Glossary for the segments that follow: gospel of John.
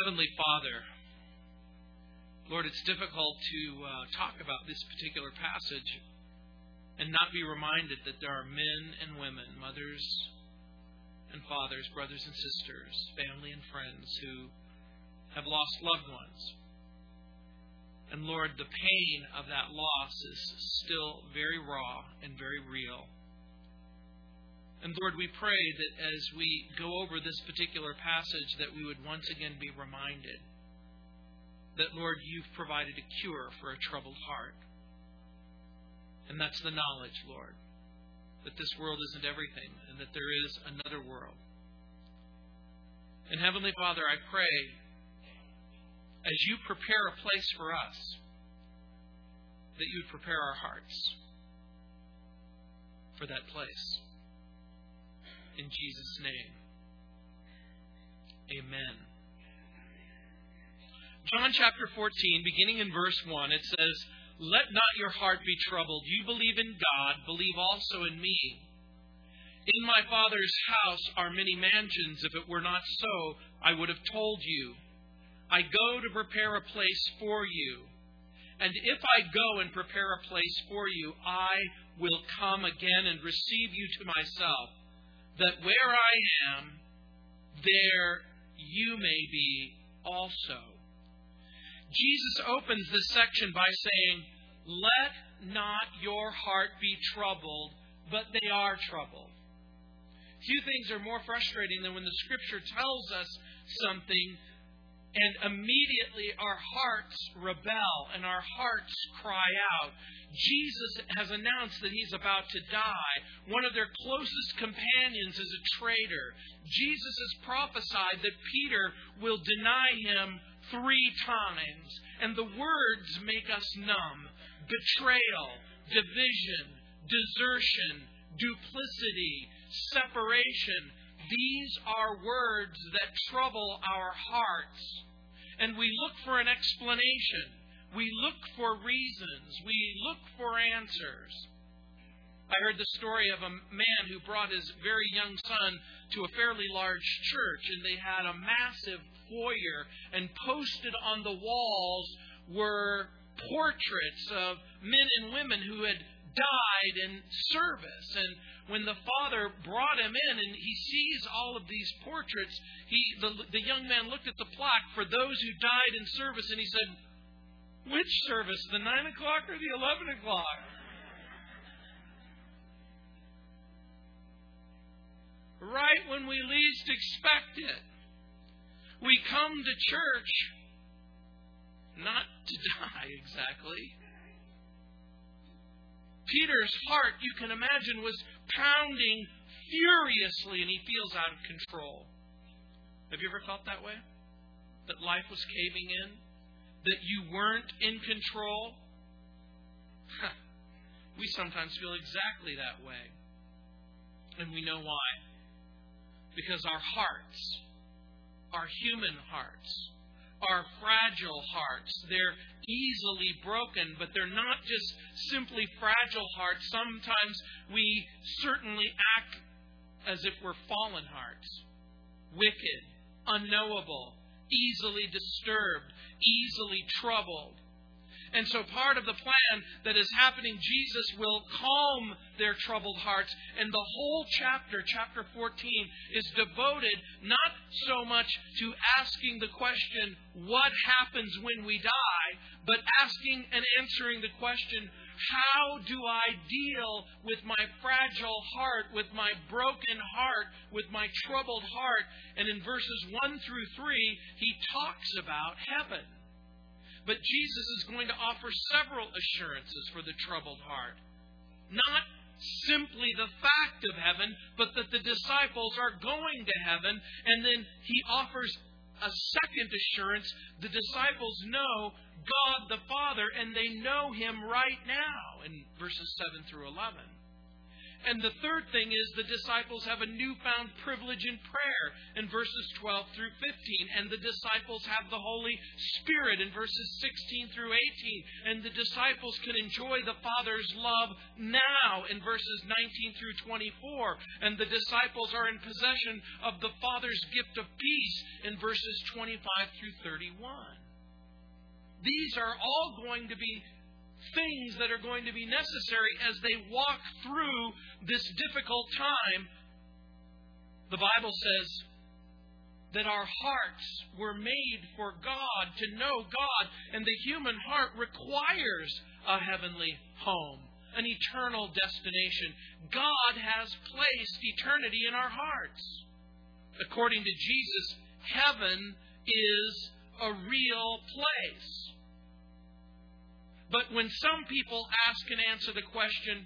Heavenly Father, Lord, it's difficult to talk about this particular passage and not be reminded that there are men and women, mothers and fathers, brothers and sisters, family and friends who have lost loved ones. And Lord, the pain of that loss is still very raw and very real. And Lord, we pray that as we go over this particular passage, that we would once again be reminded that, Lord, you've provided a cure for a troubled heart. And that's the knowledge, Lord, that this world isn't everything and that there is another world. And Heavenly Father, I pray, as you prepare a place for us, that you would prepare our hearts for that place. In Jesus' name, amen. John chapter 14, beginning in verse 1, it says, "Let not your heart be troubled. You believe in God, believe also in me. In my Father's house are many mansions. If it were not so, I would have told you. I go to prepare a place for you. And if I go and prepare a place for you, I will come again and receive you to myself, that where I am, there you may be also." Jesus opens this section by saying, "Let not your heart be troubled," but they are troubled. Few things are more frustrating than when the Scripture tells us something and immediately our hearts rebel and our hearts cry out. Jesus has announced that he's about to die. One of their closest companions is a traitor. Jesus has prophesied that Peter will deny him 3 times. And the words make us numb. Betrayal, division, desertion, duplicity, separation. These are words that trouble our hearts. And we look for an explanation. We look for reasons. We look for answers. I heard the story of a man who brought his very young son to a fairly large church, and they had a massive foyer, and posted on the walls were portraits of men and women who had died in service. And when the father brought him in and he sees all of these portraits, the young man looked at the plaque for those who died in service, and he said, "Which service, the 9 o'clock or the 11 o'clock? Right when we least expect it." We come to church not to die exactly. Peter's heart, you can imagine, was pounding furiously, and he feels out of control. Have you ever felt that way? That life was caving in? That you weren't in control? We sometimes feel exactly that way. And we know why. Because our hearts, our human hearts, our fragile hearts, they're easily broken, but they're not just simply fragile hearts. Sometimes we certainly act as if we're fallen hearts, wicked, unknowable, easily disturbed, easily troubled. And so part of the plan that is happening, Jesus will calm their troubled hearts. And the whole chapter, chapter 14, is devoted not so much to asking the question, what happens when we die, but asking and answering the question, how do I deal with my fragile heart, with my broken heart, with my troubled heart? And in verses 1 through 3, he talks about heaven. But Jesus is going to offer several assurances for the troubled heart. Not simply the fact of heaven, but that the disciples are going to heaven. And then he offers a second assurance. The disciples know God the Father, and they know him right now in verses 7 through 11. And the third thing is the disciples have a newfound privilege in prayer in verses 12 through 15. And the disciples have the Holy Spirit in verses 16 through 18. And the disciples can enjoy the Father's love now in verses 19 through 24. And the disciples are in possession of the Father's gift of peace in verses 25 through 31. These are all going to be things that are going to be necessary as they walk through this difficult time. The Bible says that our hearts were made for God, to know God, and the human heart requires a heavenly home, an eternal destination. God has placed eternity in our hearts. According to Jesus, heaven is a real place. But when some people ask and answer the question,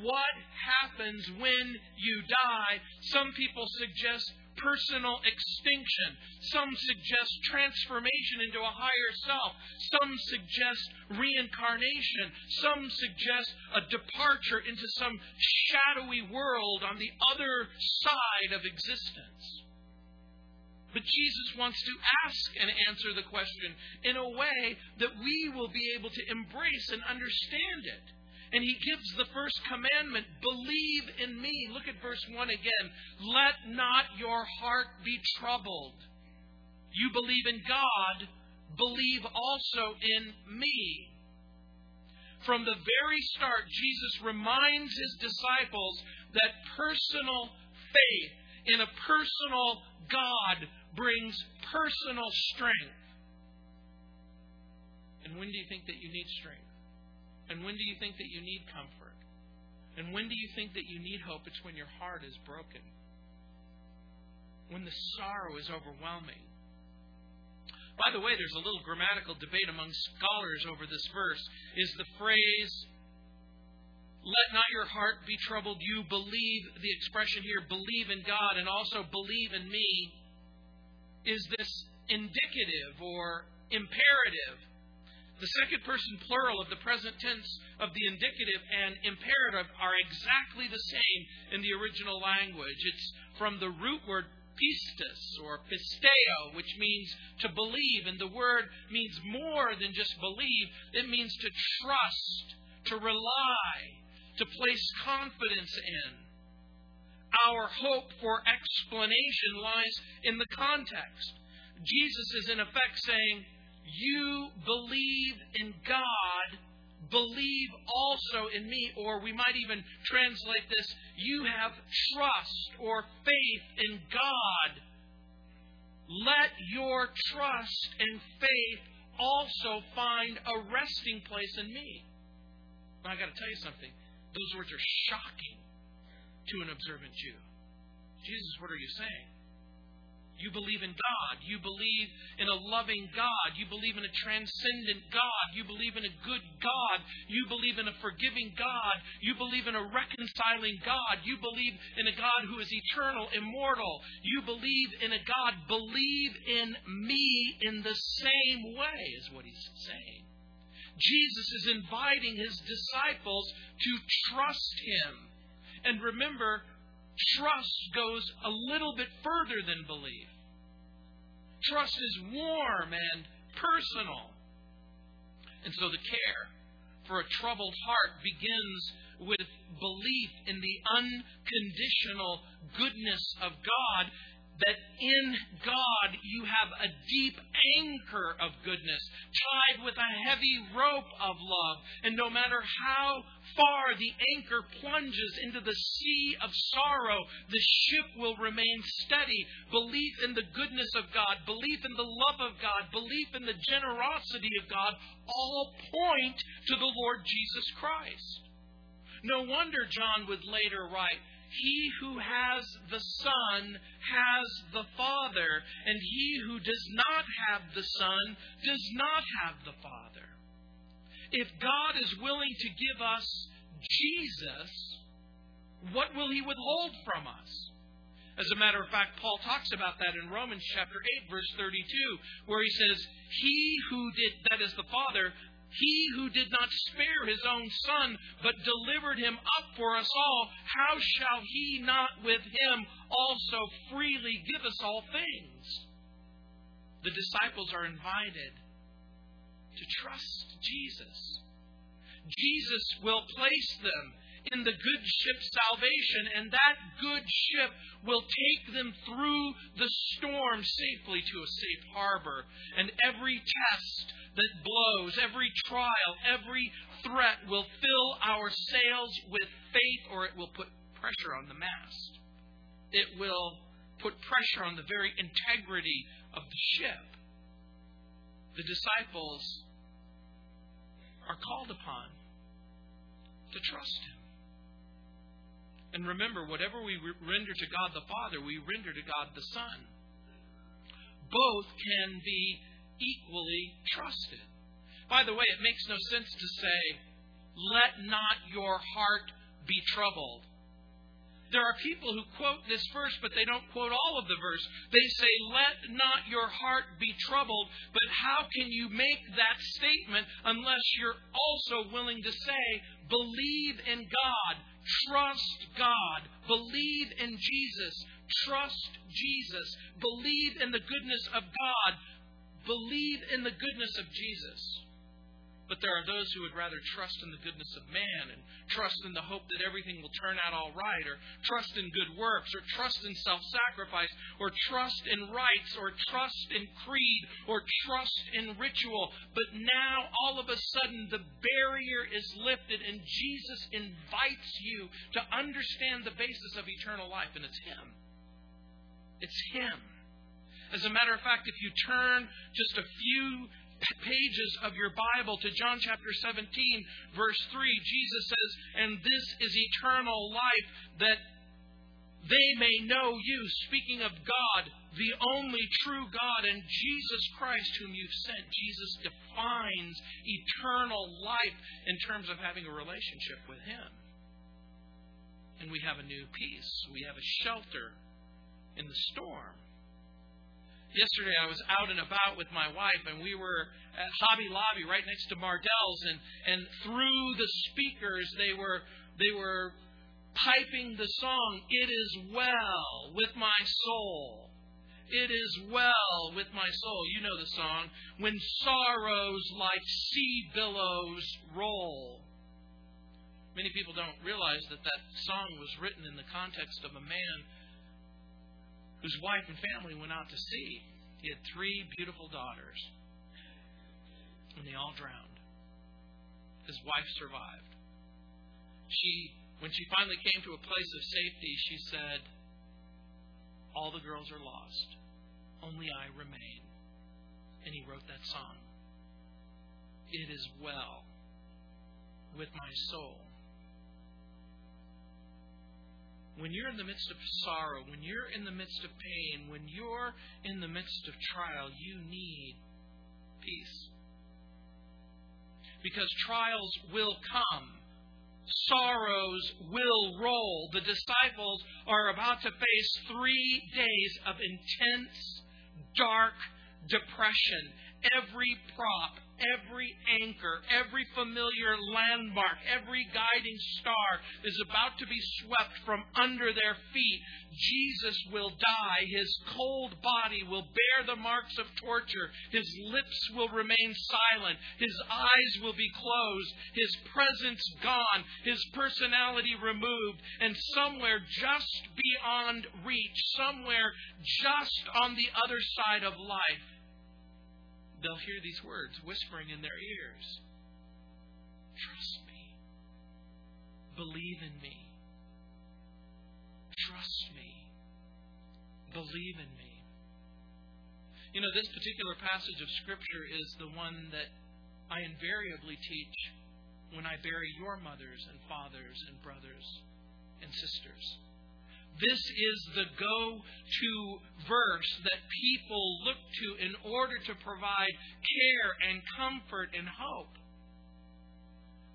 what happens when you die? Some people suggest personal extinction. Some suggest transformation into a higher self. Some suggest reincarnation. Some suggest a departure into some shadowy world on the other side of existence. But Jesus wants to ask and answer the question in a way that we will be able to embrace and understand it. And he gives the first commandment, believe in me. Look at verse 1 again. Let not your heart be troubled. You believe in God, believe also in me. From the very start, Jesus reminds his disciples that personal faith in a personal God brings personal strength. And when do you think that you need strength? And when do you think that you need comfort? And when do you think that you need hope? It's when your heart is broken. When the sorrow is overwhelming. By the way, there's a little grammatical debate among scholars over this verse. Is the phrase, let not your heart be troubled. You believe, the expression here, believe in God and also believe in me. Is this indicative or imperative? The second person plural of the present tense of the indicative and imperative are exactly the same in the original language. It's from the root word pistis or pisteo, which means to believe. And the word means more than just believe. It means to trust, to rely, to place confidence in. Our hope for explanation lies in the context. Jesus is in effect saying, you believe in God, believe also in me. Or we might even translate this, you have trust or faith in God. Let your trust and faith also find a resting place in me. Now, I've got to tell you something. Those words are shocking to an observant Jew. Jesus, what are you saying? You believe in God. You believe in a loving God. You believe in a transcendent God. You believe in a good God. You believe in a forgiving God. You believe in a reconciling God. You believe in a God who is eternal, immortal. You believe in a God. Believe in me in the same way is what he's saying. Jesus is inviting his disciples to trust him. And remember, trust goes a little bit further than belief. Trust is warm and personal. And so the care for a troubled heart begins with belief in the unconditional goodness of God, that in God you have a deep anchor of goodness tied with a heavy rope of love. And no matter how far the anchor plunges into the sea of sorrow, the ship will remain steady. Belief in the goodness of God, belief in the love of God, belief in the generosity of God all point to the Lord Jesus Christ. No wonder John would later write, he who has the Son has the Father, and he who does not have the Son does not have the Father. If God is willing to give us Jesus, what will he withhold from us? As a matter of fact, Paul talks about that in Romans chapter 8, verse 32, where he says, he who did, that is the Father, He who did not spare his own son, but delivered him up for us all, how shall he not with him also freely give us all things? The disciples are invited to trust Jesus. Jesus will place them in the good ship salvation, and that good ship will take them through the storm safely to a safe harbor. And every test that blows, every trial, every threat will fill our sails with faith, or it will put pressure on the mast. It will put pressure on the very integrity of the ship. The disciples are called upon to trust him. And remember, whatever we render to God the Father, we render to God the Son. Both can be equally trusted. By the way, it makes no sense to say, let not your heart be troubled. There are people who quote this verse, but they don't quote all of the verse. They say, let not your heart be troubled. But how can you make that statement unless you're also willing to say, believe in God, trust God, believe in Jesus, trust Jesus, believe in the goodness of God, believe in the goodness of Jesus. But there are those who would rather trust in the goodness of man and trust in the hope that everything will turn out all right, or trust in good works, or trust in self-sacrifice, or trust in rites, or trust in creed, or trust in ritual. But now, all of a sudden, the barrier is lifted and Jesus invites you to understand the basis of eternal life, and it's him. It's him. As a matter of fact, if you turn just a few pages of your Bible to John chapter 17, verse 3, Jesus says, and this is eternal life, that they may know you, speaking of God, the only true God, and Jesus Christ whom you've sent. Jesus defines eternal life in terms of having a relationship with him. And we have a new peace. We have a shelter in the storm. Yesterday I was out and about with my wife, and we were at Hobby Lobby right next to Mardell's, and through the speakers they were piping the song, It Is Well With My Soul. It is well with my soul. You know the song. When sorrows like sea billows roll. Many people don't realize that song was written in the context of a man whose wife and family went out to sea. He had 3 beautiful daughters, and they all drowned. His wife survived. When she finally came to a place of safety, she said, all the girls are lost, only I remain. And he wrote that song. It is well with my soul. When you're in the midst of sorrow, when you're in the midst of pain, when you're in the midst of trial, you need peace. Because trials will come. Sorrows will roll. The disciples are about to face 3 days of intense, dark depression. Every prop, every anchor, every familiar landmark, every guiding star is about to be swept from under their feet. Jesus will die. His cold body will bear the marks of torture. His lips will remain silent. His eyes will be closed. His presence gone. His personality removed. And somewhere just beyond reach, somewhere just on the other side of life, they'll hear these words whispering in their ears. Trust me. Believe in me. Trust me. Believe in me. You know, this particular passage of Scripture is the one that I invariably teach when I bury your mothers and fathers and brothers and sisters. This is the go-to verse that people look to in order to provide care and comfort and hope.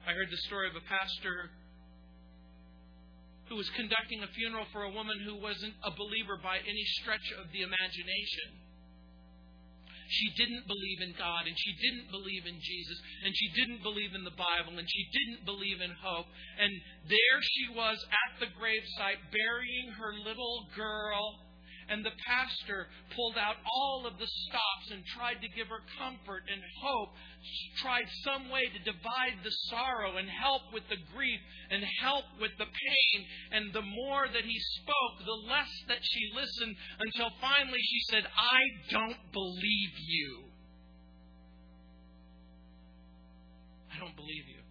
I heard the story of a pastor who was conducting a funeral for a woman who wasn't a believer by any stretch of the imagination. she didn't believe in God, and she didn't believe in Jesus, and she didn't believe in the Bible, and she didn't believe in hope. And there she was at the gravesite burying her little girl, and the pastor pulled out all of the stops and tried to give her comfort and hope, tried some way to divide the sorrow and help with the grief and help with the pain. And the more that he spoke, the less that she listened, until finally she said, "I don't believe you. I don't believe you.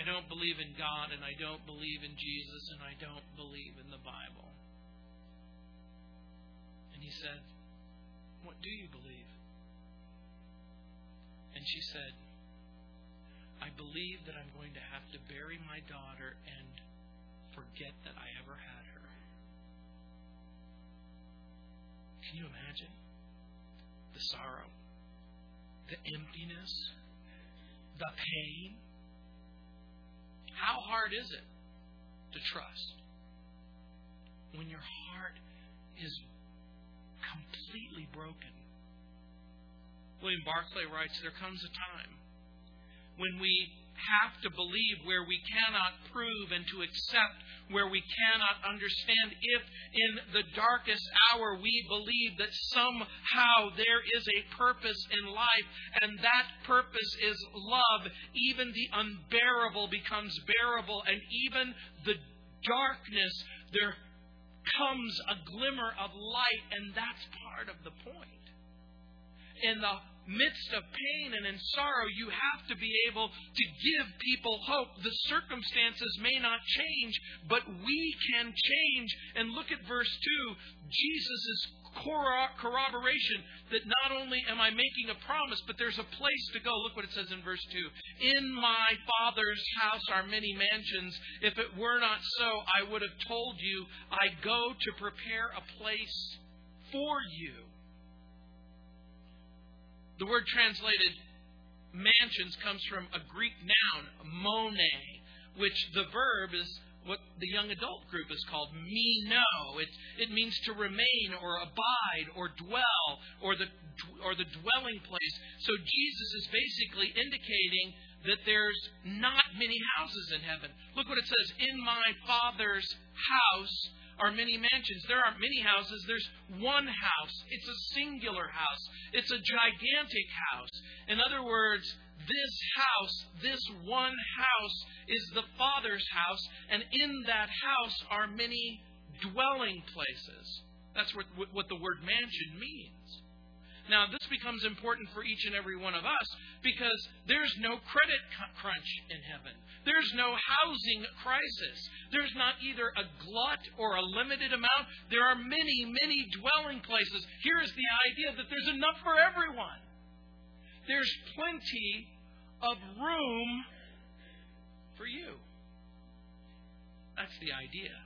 I don't believe in God, and I don't believe in Jesus, and I don't believe in the Bible." He said, "What do you believe?" And she said, "I believe that I'm going to have to bury my daughter and forget that I ever had her." Can you imagine the sorrow, the emptiness, the pain? How hard is it to trust when your heart is completely broken? William Barclay writes, "There comes a time when we have to believe where we cannot prove, and to accept where we cannot understand. If in the darkest hour we believe that somehow there is a purpose in life, and that purpose is love, even the unbearable becomes bearable, and even the darkness, there comes a glimmer of light." And that's part of the point. In the midst of pain and in sorrow, you have to be able to give people hope. The circumstances may not change, but we can change. And look at verse 2, Jesus' corroboration that not only am I making a promise, but there's a place to go. Look what it says in verse 2. "In my Father's house are many mansions. If it were not so, I would have told you, I go to prepare a place for you." The word translated mansions comes from a Greek noun, "moné," which the verb is what the young adult group is called, meno. It means to remain or abide or dwell, or the dwelling place. So Jesus is basically indicating that there's not many houses in heaven. Look what it says. "In my Father's house are many mansions." There aren't many houses. There's one house. It's a singular house. It's a gigantic house. In other words, this house, this one house, is the Father's house, and in that house are many dwelling places. That's what the word mansion means. Now, this becomes important for each and every one of us, because there's no credit crunch in heaven. There's no housing crisis. There's not either a glut or a limited amount. There are many, many dwelling places. Here is the idea that there's enough for everyone. There's plenty of room for you. That's the idea.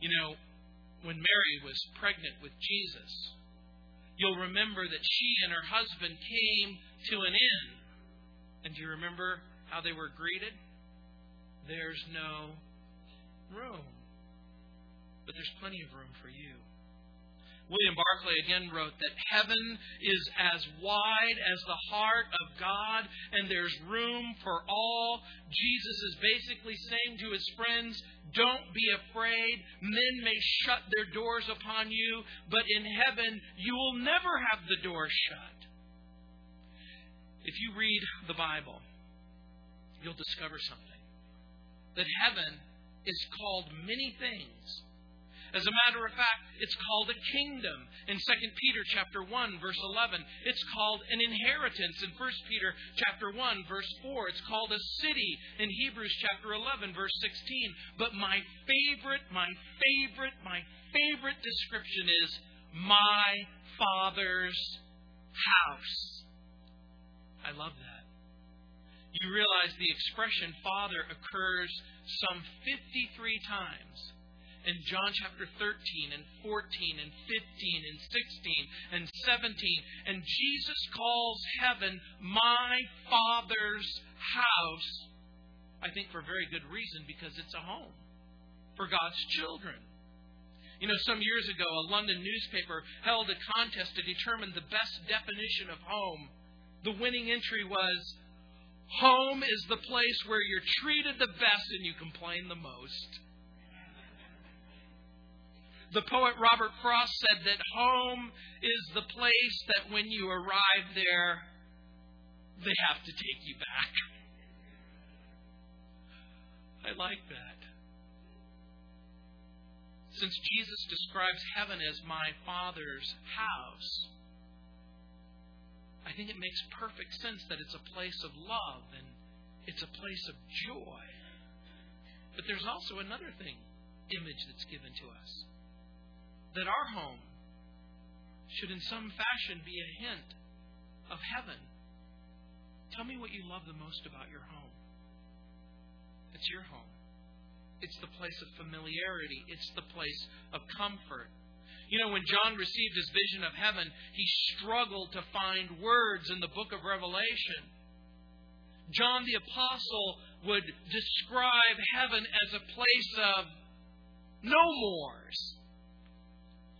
You know, when Mary was pregnant with Jesus, you'll remember that she and her husband came to an inn. And do you remember how they were greeted? "There's no room, but there's plenty of room for you." William Barclay again wrote that heaven is as wide as the heart of God, and there's room for all. Jesus is basically saying to his friends, don't be afraid. Men may shut their doors upon you, but in heaven you will never have the door shut. If you read the Bible, you'll discover something. That heaven is called many things. As a matter of fact, it's called a kingdom in 2 Peter chapter 1, verse 11. It's called an inheritance in 1 Peter chapter 1, verse 4. It's called a city in Hebrews chapter 11, verse 16. But my favorite description is my Father's house. I love that. You realize the expression Father occurs some 53 times. In John chapter 13 and 14 and 15 and 16 and 17. And Jesus calls heaven my Father's house, I think for very good reason, because it's a home for God's children. You know, some years ago, a London newspaper held a contest to determine the best definition of home. The winning entry was, "Home is the place where you're treated the best and you complain the most." The poet Robert Frost said that home is the place that when you arrive there, they have to take you back. I like that. Since Jesus describes heaven as my Father's house, I think it makes perfect sense that it's a place of love and it's a place of joy. But there's also another image that's given to us. That our home should in some fashion be a hint of heaven. Tell me what you love the most about your home. It's your home. It's the place of familiarity. It's the place of comfort. You know, when John received his vision of heaven, he struggled to find words in the book of Revelation. John the Apostle would describe heaven as a place of no mores.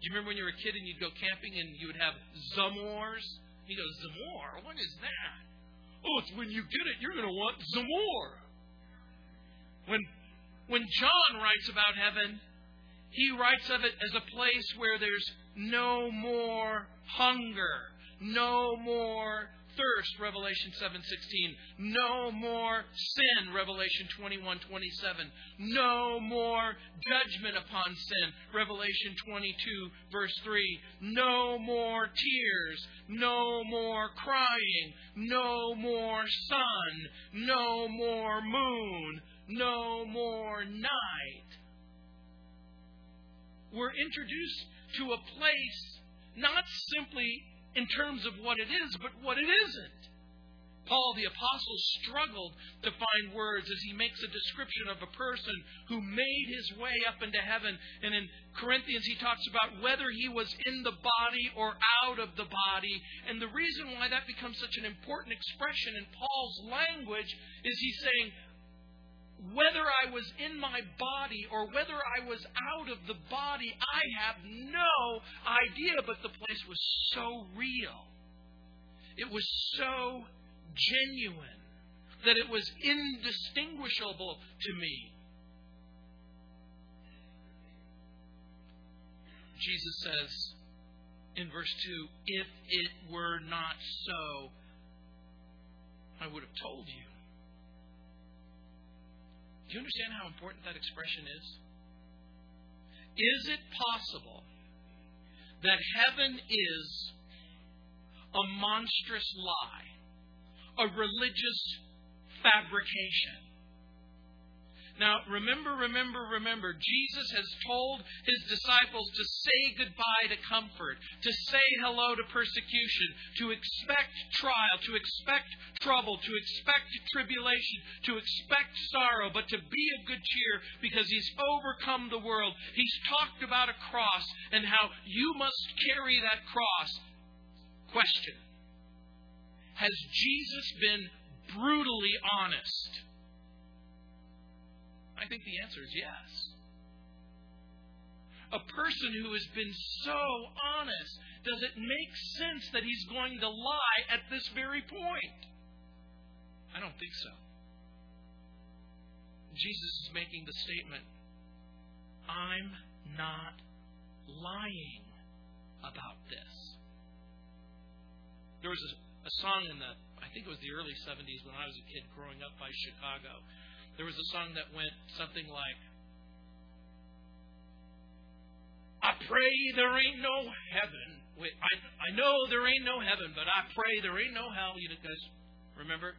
Do you remember when you were a kid and you'd go camping and you would have zamores? You go, zamore? What is that? Oh, it's when you get it, you're going to want zamore. When John writes about heaven, he writes of it as a place where there's no more hunger, no more thirst, Revelation 7:16, no more sin, Revelation 21:27, no more judgment upon sin, Revelation 22:3, no more tears, no more crying, no more sun, no more moon, no more night. We're introduced to a place, not simply in terms of what it is, but what it isn't. Paul the Apostle struggled to find words as he makes a description of a person who made his way up into heaven. And in Corinthians, he talks about whether he was in the body or out of the body. And the reason why that becomes such an important expression in Paul's language is he's saying, whether I was in my body or whether I was out of the body, I have no idea. But the place was so real. It was so genuine that it was indistinguishable to me. Jesus says in verse 2, "If it were not so, I would have told you." Do you understand how important that expression is? Is it possible that heaven is a monstrous lie, a religious fabrication? Now, remember, Jesus has told his disciples to say goodbye to comfort, to say hello to persecution, to expect trial, to expect trouble, to expect tribulation, to expect sorrow, but to be of good cheer because he's overcome the world. He's talked about a cross and how you must carry that cross. Question: has Jesus been brutally honest? I think the answer is yes. A person who has been so honest, does it make sense that he's going to lie at this very point? I don't think so. Jesus is making the statement, I'm not lying about this. There was a song in the, I think it was the early 70s when I was a kid growing up by Chicago. There was a song that went something like, I pray there ain't no heaven. Wait, I know there ain't no heaven, but I pray there ain't no hell. You guys remember?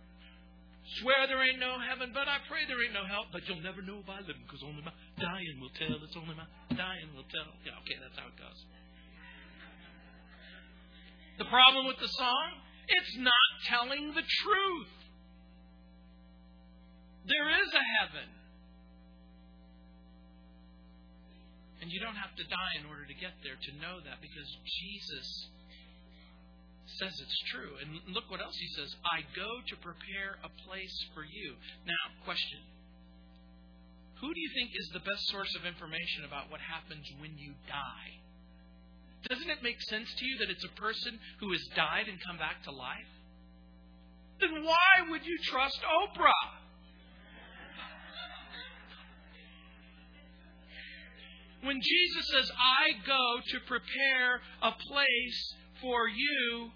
Swear there ain't no heaven, but I pray there ain't no hell. But you'll never know by living, because only my dying will tell. It's only my dying will tell. Yeah, okay, that's how it goes. The problem with the song, it's not telling the truth. There is a heaven. And you don't have to die in order to get there to know that, because Jesus says it's true. And look what else he says. I go to prepare a place for you. Now, question. Who do you think is the best source of information about what happens when you die? Doesn't it make sense to you that it's a person who has died and come back to life? Then why would you trust Oprah? When Jesus says, I go to prepare a place for you,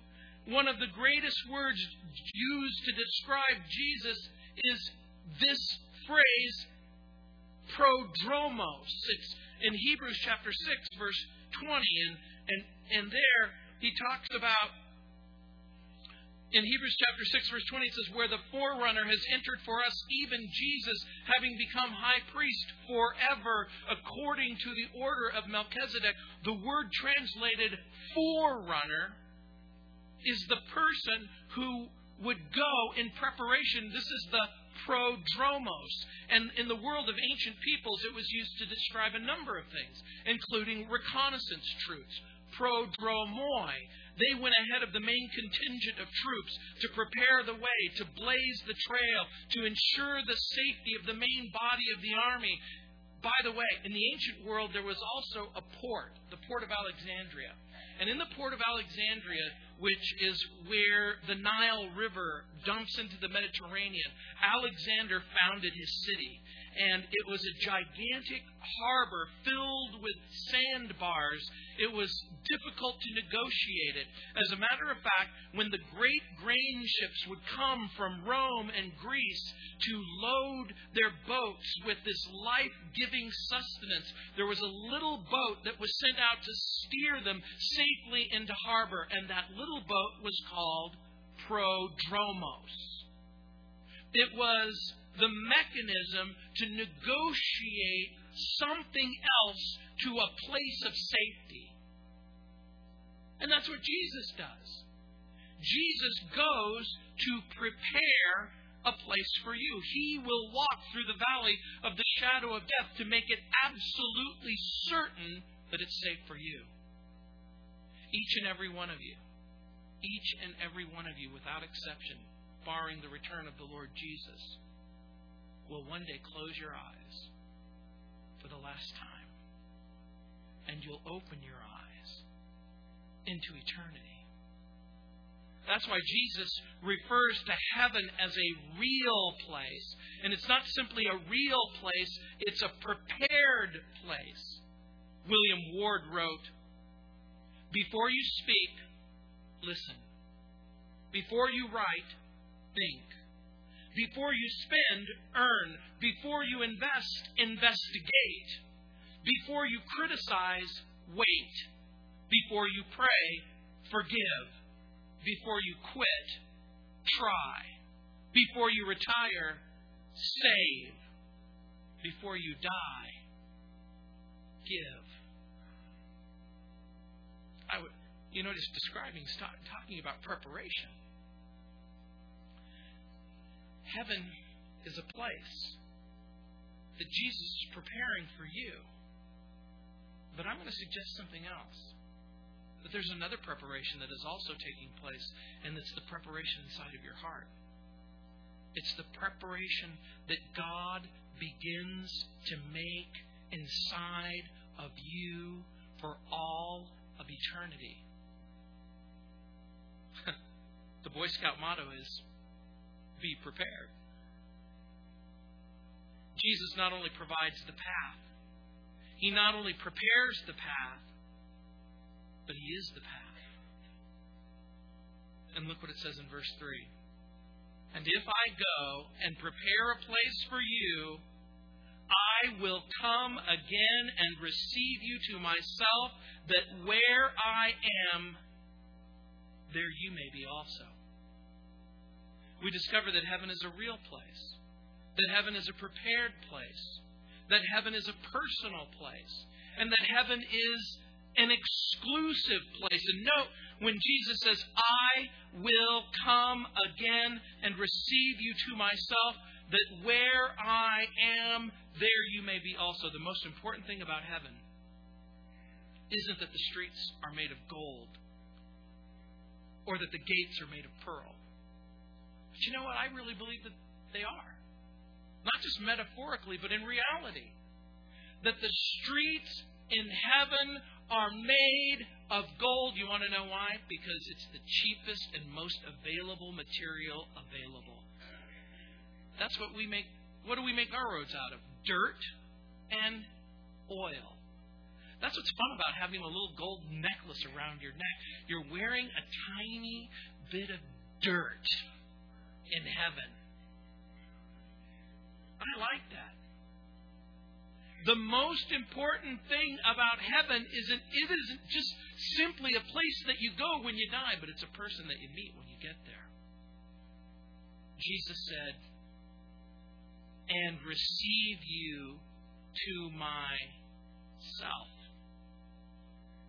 one of the greatest words used to describe Jesus is this phrase, prodromos. It's in Hebrews chapter 6, verse 20. And there he talks about, in Hebrews chapter 6, verse 20, it says, where the forerunner has entered for us, even Jesus, having become high priest forever, according to the order of Melchizedek. The word translated forerunner is the person who would go in preparation. This is the prodromos. And in the world of ancient peoples, it was used to describe a number of things, including reconnaissance troops. Prodromoi. They went ahead of the main contingent of troops to prepare the way, to blaze the trail, to ensure the safety of the main body of the army. By the way, in the ancient world, there was also a port, the Port of Alexandria. And in the Port of Alexandria, which is where the Nile River dumps into the Mediterranean, Alexander founded his city. And it was a gigantic harbor filled with sandbars. It was difficult to negotiate it. As a matter of fact, when the great grain ships would come from Rome and Greece to load their boats with this life-giving sustenance, there was a little boat that was sent out to steer them safely into harbor. And that little boat was called prodromos. It was the mechanism to negotiate something else to a place of safety. And that's what Jesus does. Jesus goes to prepare a place for you. He will walk through the valley of the shadow of death to make it absolutely certain that it's safe for you. Each and every one of you. Each and every one of you, without exception, barring the return of the Lord Jesus, will one day close your eyes for the last time, and you'll open your eyes into eternity. That's why Jesus refers to heaven as a real place. And it's not simply a real place, it's a prepared place. William Ward wrote, before you speak, listen. Before you write, think. Before you spend, earn. Before you invest, investigate. Before you criticize, wait. Before you pray, forgive. Before you quit, try. Before you retire, save. Before you die, give. Just describing, talking about preparation. Heaven is a place that Jesus is preparing for you. But I'm going to suggest something else. That there's another preparation that is also taking place, and it's the preparation inside of your heart. It's the preparation that God begins to make inside of you for all of eternity. The Boy Scout motto is, be prepared. Jesus not only provides the path, he not only prepares the path, but he is the path. And look what it says in verse 3. And if I go and prepare a place for you, I will come again and receive you to myself, that where I am, there you may be also. We discover that heaven is a real place, that heaven is a prepared place, that heaven is a personal place, and that heaven is an exclusive place. And note, when Jesus says, I will come again and receive you to myself, that where I am, there you may be also. The most important thing about heaven isn't that the streets are made of gold or that the gates are made of pearl. But you know what? I really believe that they are. Not just metaphorically, but in reality. That the streets in heaven are made of gold. You want to know why? Because it's the cheapest and most available material available. That's what we make. What do we make our roads out of? Dirt and oil. That's what's fun about having a little gold necklace around your neck. You're wearing a tiny bit of dirt in heaven. I like that. The most important thing about heaven isn't just simply a place that you go when you die, but it's a person that you meet when you get there. Jesus said, "And receive you to myself."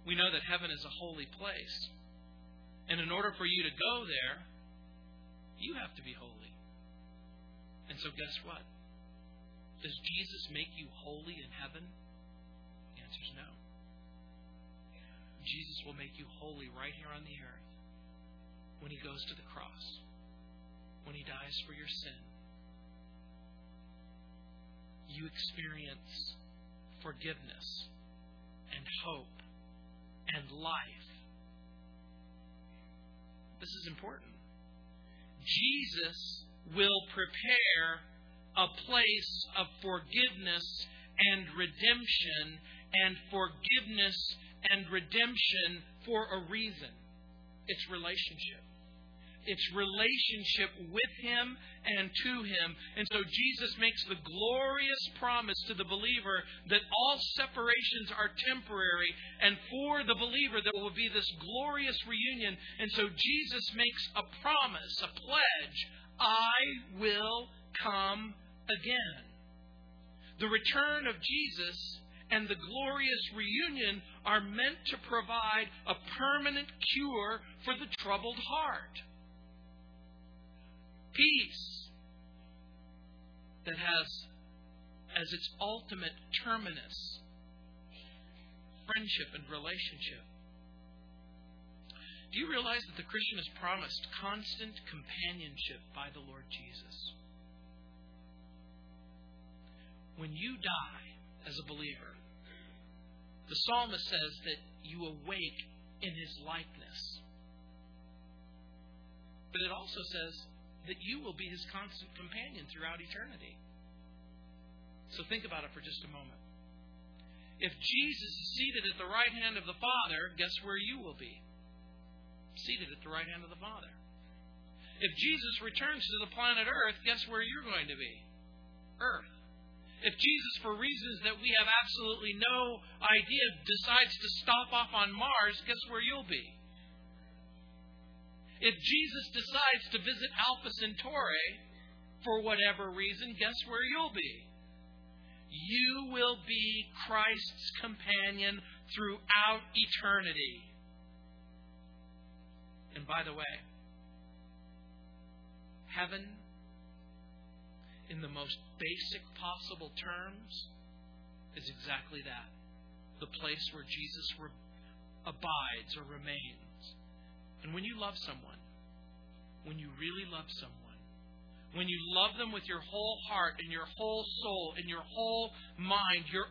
We know that heaven is a holy place. And in order for you to go there, you have to be holy. And so guess what? Does Jesus make you holy in heaven? The answer is no. Jesus will make you holy right here on the earth when he goes to the cross, when he dies for your sin. You experience forgiveness and hope and life. This is important. Jesus will prepare a place of forgiveness and redemption, and forgiveness and redemption for a reason. It's relationship. It's relationship with him and to him. And so Jesus makes the glorious promise to the believer that all separations are temporary, and for the believer there will be this glorious reunion. And so Jesus makes a promise, a pledge: I will come again. The return of Jesus and the glorious reunion are meant to provide a permanent cure for the troubled heart. Peace that has as its ultimate terminus friendship and relationship. Do you realize that the Christian is promised constant companionship by the Lord Jesus? When you die as a believer, the psalmist says that you awake in his likeness. But it also says that you will be his constant companion throughout eternity. So think about it for just a moment. If Jesus is seated at the right hand of the Father, guess where you will be? Seated at the right hand of the Father. If Jesus returns to the planet Earth, guess where you're going to be? Earth. If Jesus, for reasons that we have absolutely no idea, decides to stop off on Mars, guess where you'll be? If Jesus decides to visit Alpha Centauri, for whatever reason, guess where you'll be? You will be Christ's companion throughout eternity. And by the way, heaven, in the most basic possible terms, is exactly that. The place where Jesus abides or remains. And when you love someone, when you really love someone, when you love them with your whole heart and your whole soul and your whole mind, you're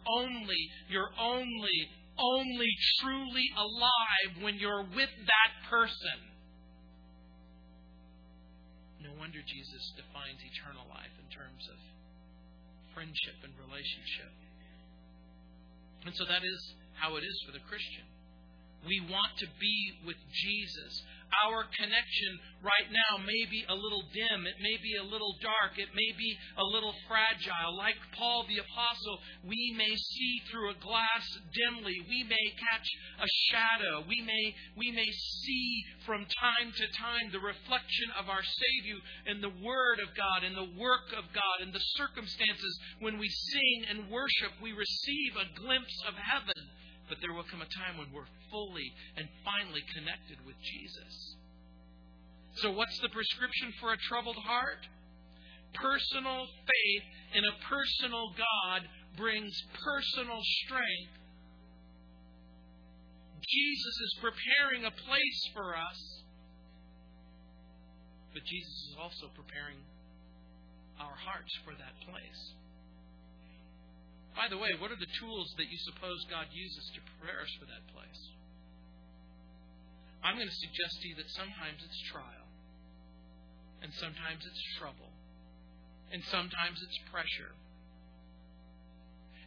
only truly alive when you're with that person. No wonder Jesus defines eternal life in terms of friendship and relationship. And so that is how it is for the Christian. We want to be with Jesus. Our connection right now may be a little dim. It may be a little dark. It may be a little fragile. Like Paul the Apostle, we may see through a glass dimly. We may catch a shadow. We may see from time to time the reflection of our Savior in the Word of God, in the work of God, in the circumstances. When we sing and worship, we receive a glimpse of heaven. But there will come a time when we're fully and finally connected with Jesus. So what's the prescription for a troubled heart? Personal faith in a personal God brings personal strength. Jesus is preparing a place for us, but Jesus is also preparing our hearts for that place. By the way, what are the tools that you suppose God uses to prepare us for that place? I'm going to suggest to you that sometimes it's trial, and sometimes it's trouble, and sometimes it's pressure.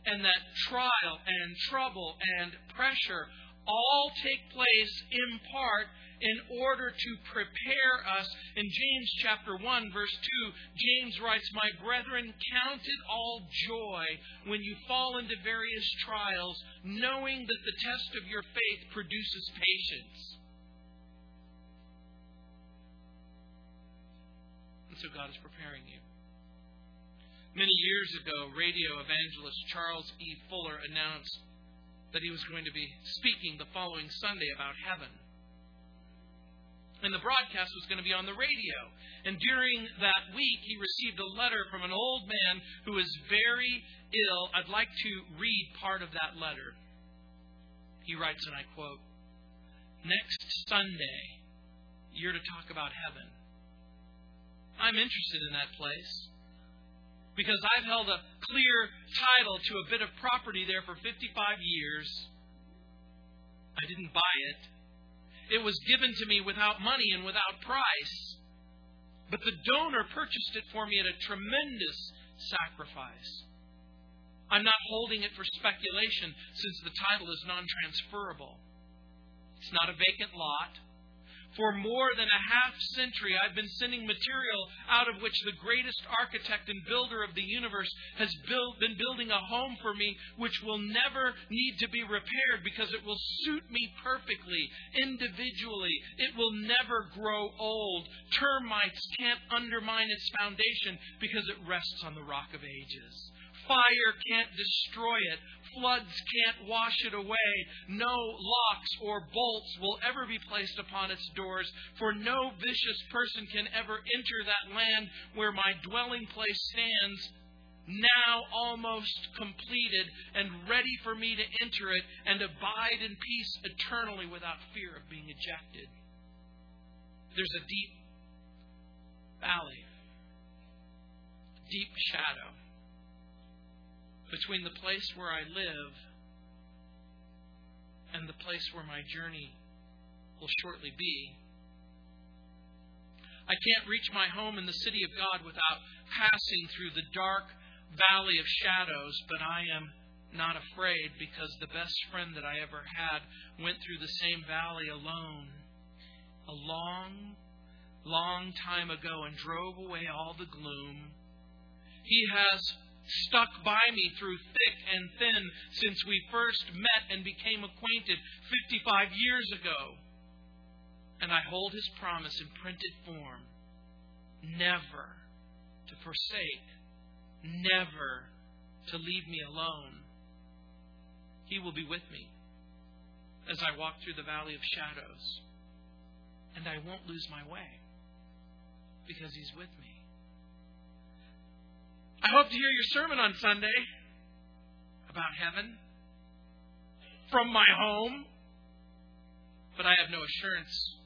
And that trial and trouble and pressure all take place in part in order to prepare us. In James chapter 1, verse 2, James writes, "My brethren, count it all joy when you fall into various trials, knowing that the test of your faith produces patience." And so God is preparing you. Many years ago, radio evangelist Charles E. Fuller announced that he was going to be speaking the following Sunday about heaven. And the broadcast was going to be on the radio. And during that week, he received a letter from an old man who was very ill. I'd like to read part of that letter. He writes, and I quote, "Next Sunday, you're to talk about heaven. I'm interested in that place, because I've held a clear title to a bit of property there for 55 years. I didn't buy it. It was given to me without money and without price. But the donor purchased it for me at a tremendous sacrifice. I'm not holding it for speculation, since the title is non-transferable. It's not a vacant lot. For more than a half century, I've been sending material out of which the greatest architect and builder of the universe has been building a home for me, which will never need to be repaired because it will suit me perfectly, individually. It will never grow old. Termites can't undermine its foundation because it rests on the rock of ages. Fire can't destroy it. Floods can't wash it away. No locks or bolts will ever be placed upon its doors, for no vicious person can ever enter that land where my dwelling place stands, now almost completed and ready for me to enter it and abide in peace eternally without fear of being ejected. There's a deep valley, deep shadow between the place where I live and the place where my journey will shortly be. I can't reach my home in the city of God without passing through the dark valley of shadows, but I am not afraid, because the best friend that I ever had went through the same valley alone a long, long time ago and drove away all the gloom. He has stuck by me through thick and thin since we first met and became acquainted 55 years ago. And I hold his promise in printed form, never to forsake, never to leave me alone. He will be with me as I walk through the valley of shadows, and I won't lose my way because he's with me. I hope to hear your sermon on Sunday about heaven from my home, but I have no assurance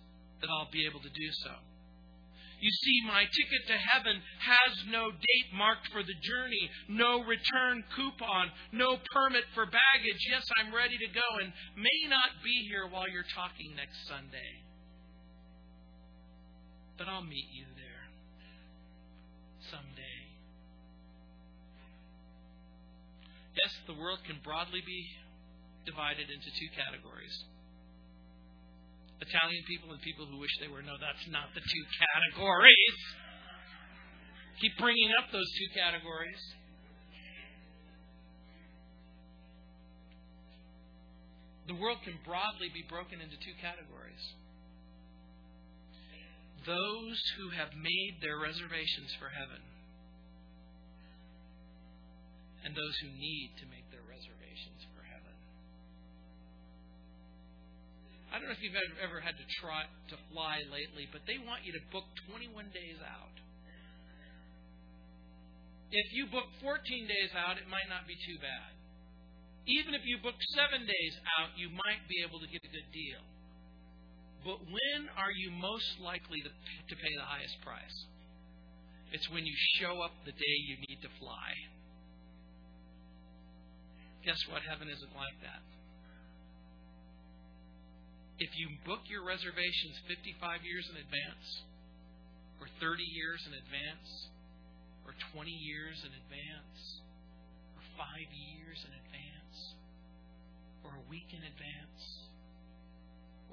that I'll be able to do so. You see, my ticket to heaven has no date marked for the journey, no return coupon, no permit for baggage. Yes, I'm ready to go and may not be here while you're talking next Sunday, but I'll meet you there someday. Yes, the world can broadly be divided into two categories. Italian people and people who wish they were. No, that's not the two categories. Keep bringing up those two categories. The world can broadly be broken into two categories. Those who have made their reservations for heaven, and those who need to make their reservations for heaven. I don't know if you've ever had to try to fly lately, but they want you to book 21 days out. If you book 14 days out, it might not be too bad. Even if you book 7 days out, you might be able to get a good deal. But when are you most likely to pay the highest price? It's when you show up the day you need to fly. Guess what? Heaven isn't like that. If you book your reservations 55 years in advance, or 30 years in advance, or 20 years in advance, or 5 years in advance, or a week in advance,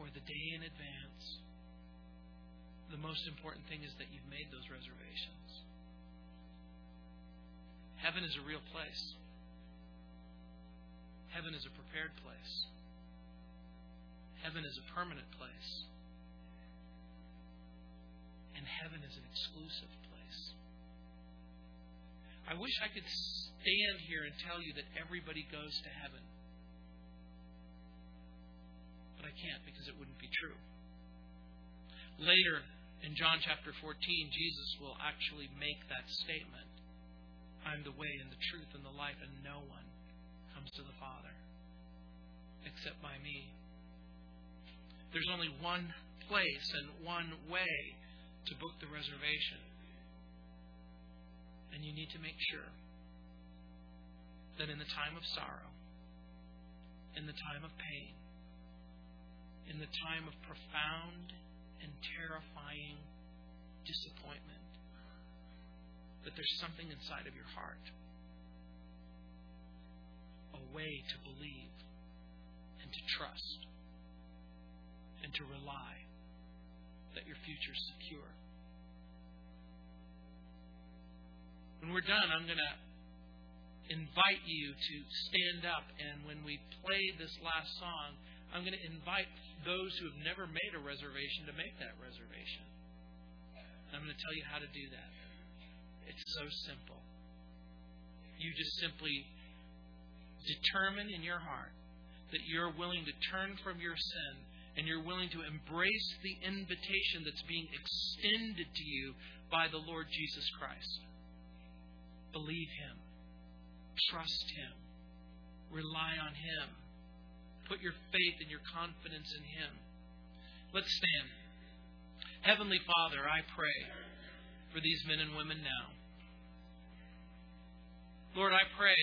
or the day in advance, the most important thing is that you've made those reservations. Heaven is a real place. Heaven is a prepared place. Heaven is a permanent place. And heaven is an exclusive place. I wish I could stand here and tell you that everybody goes to heaven. But I can't, because it wouldn't be true. Later in John chapter 14, Jesus will actually make that statement. I'm the way and the truth and the life, and no one comes to the Father except by me. There's only one place and one way to book the reservation. And you need to make sure that in the time of sorrow, in the time of pain, in the time of profound and terrifying disappointment, that there's something inside of your heart, a way to believe and to trust and to rely that your future's secure. When we're done, I'm going to invite you to stand up, and when we play this last song, I'm going to invite those who have never made a reservation to make that reservation. And I'm going to tell you how to do that. It's so simple. You just simply determine in your heart that you're willing to turn from your sin, and you're willing to embrace the invitation that's being extended to you by the Lord Jesus Christ. Believe Him. Trust Him. Rely on Him. Put your faith and your confidence in Him. Let's stand. Heavenly Father, I pray for these men and women now. Lord, I pray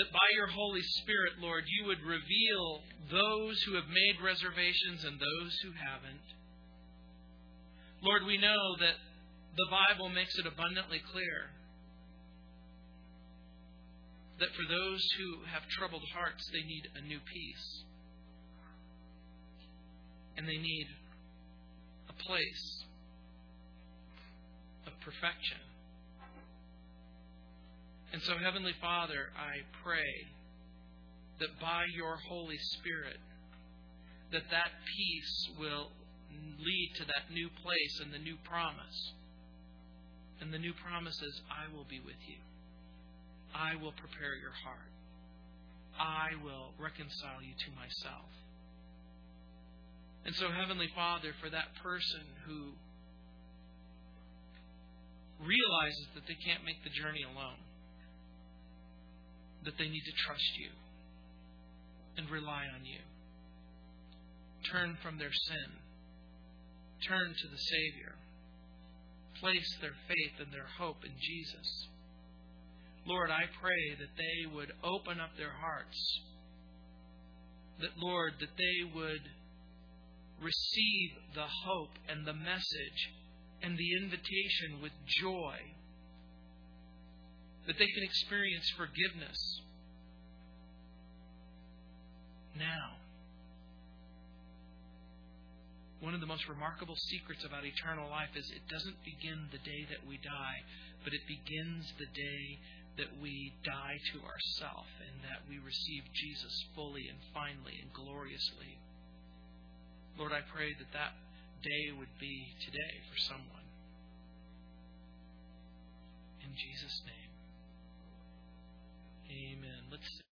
that by your Holy Spirit, Lord, you would reveal those who have made reservations and those who haven't. Lord, we know that the Bible makes it abundantly clear that for those who have troubled hearts, they need a new peace. And they need a place of perfection. And so, Heavenly Father, I pray that by your Holy Spirit, that peace will lead to that new place and the new promise. And the new promise is, I will be with you. I will prepare your heart. I will reconcile you to myself. And so, Heavenly Father, for that person who realizes that they can't make the journey alone, that they need to trust you and rely on you. Turn from their sin. Turn to the Savior. Place their faith and their hope in Jesus. Lord, I pray that they would open up their hearts. That, Lord, that they would receive the hope and the message and the invitation with joy. That they can experience forgiveness now. One of the most remarkable secrets about eternal life is it doesn't begin the day that we die, but it begins the day that we die to ourselves and that we receive Jesus fully and finally and gloriously. Lord, I pray that that day would be today for someone. In Jesus' name. Amen. Let's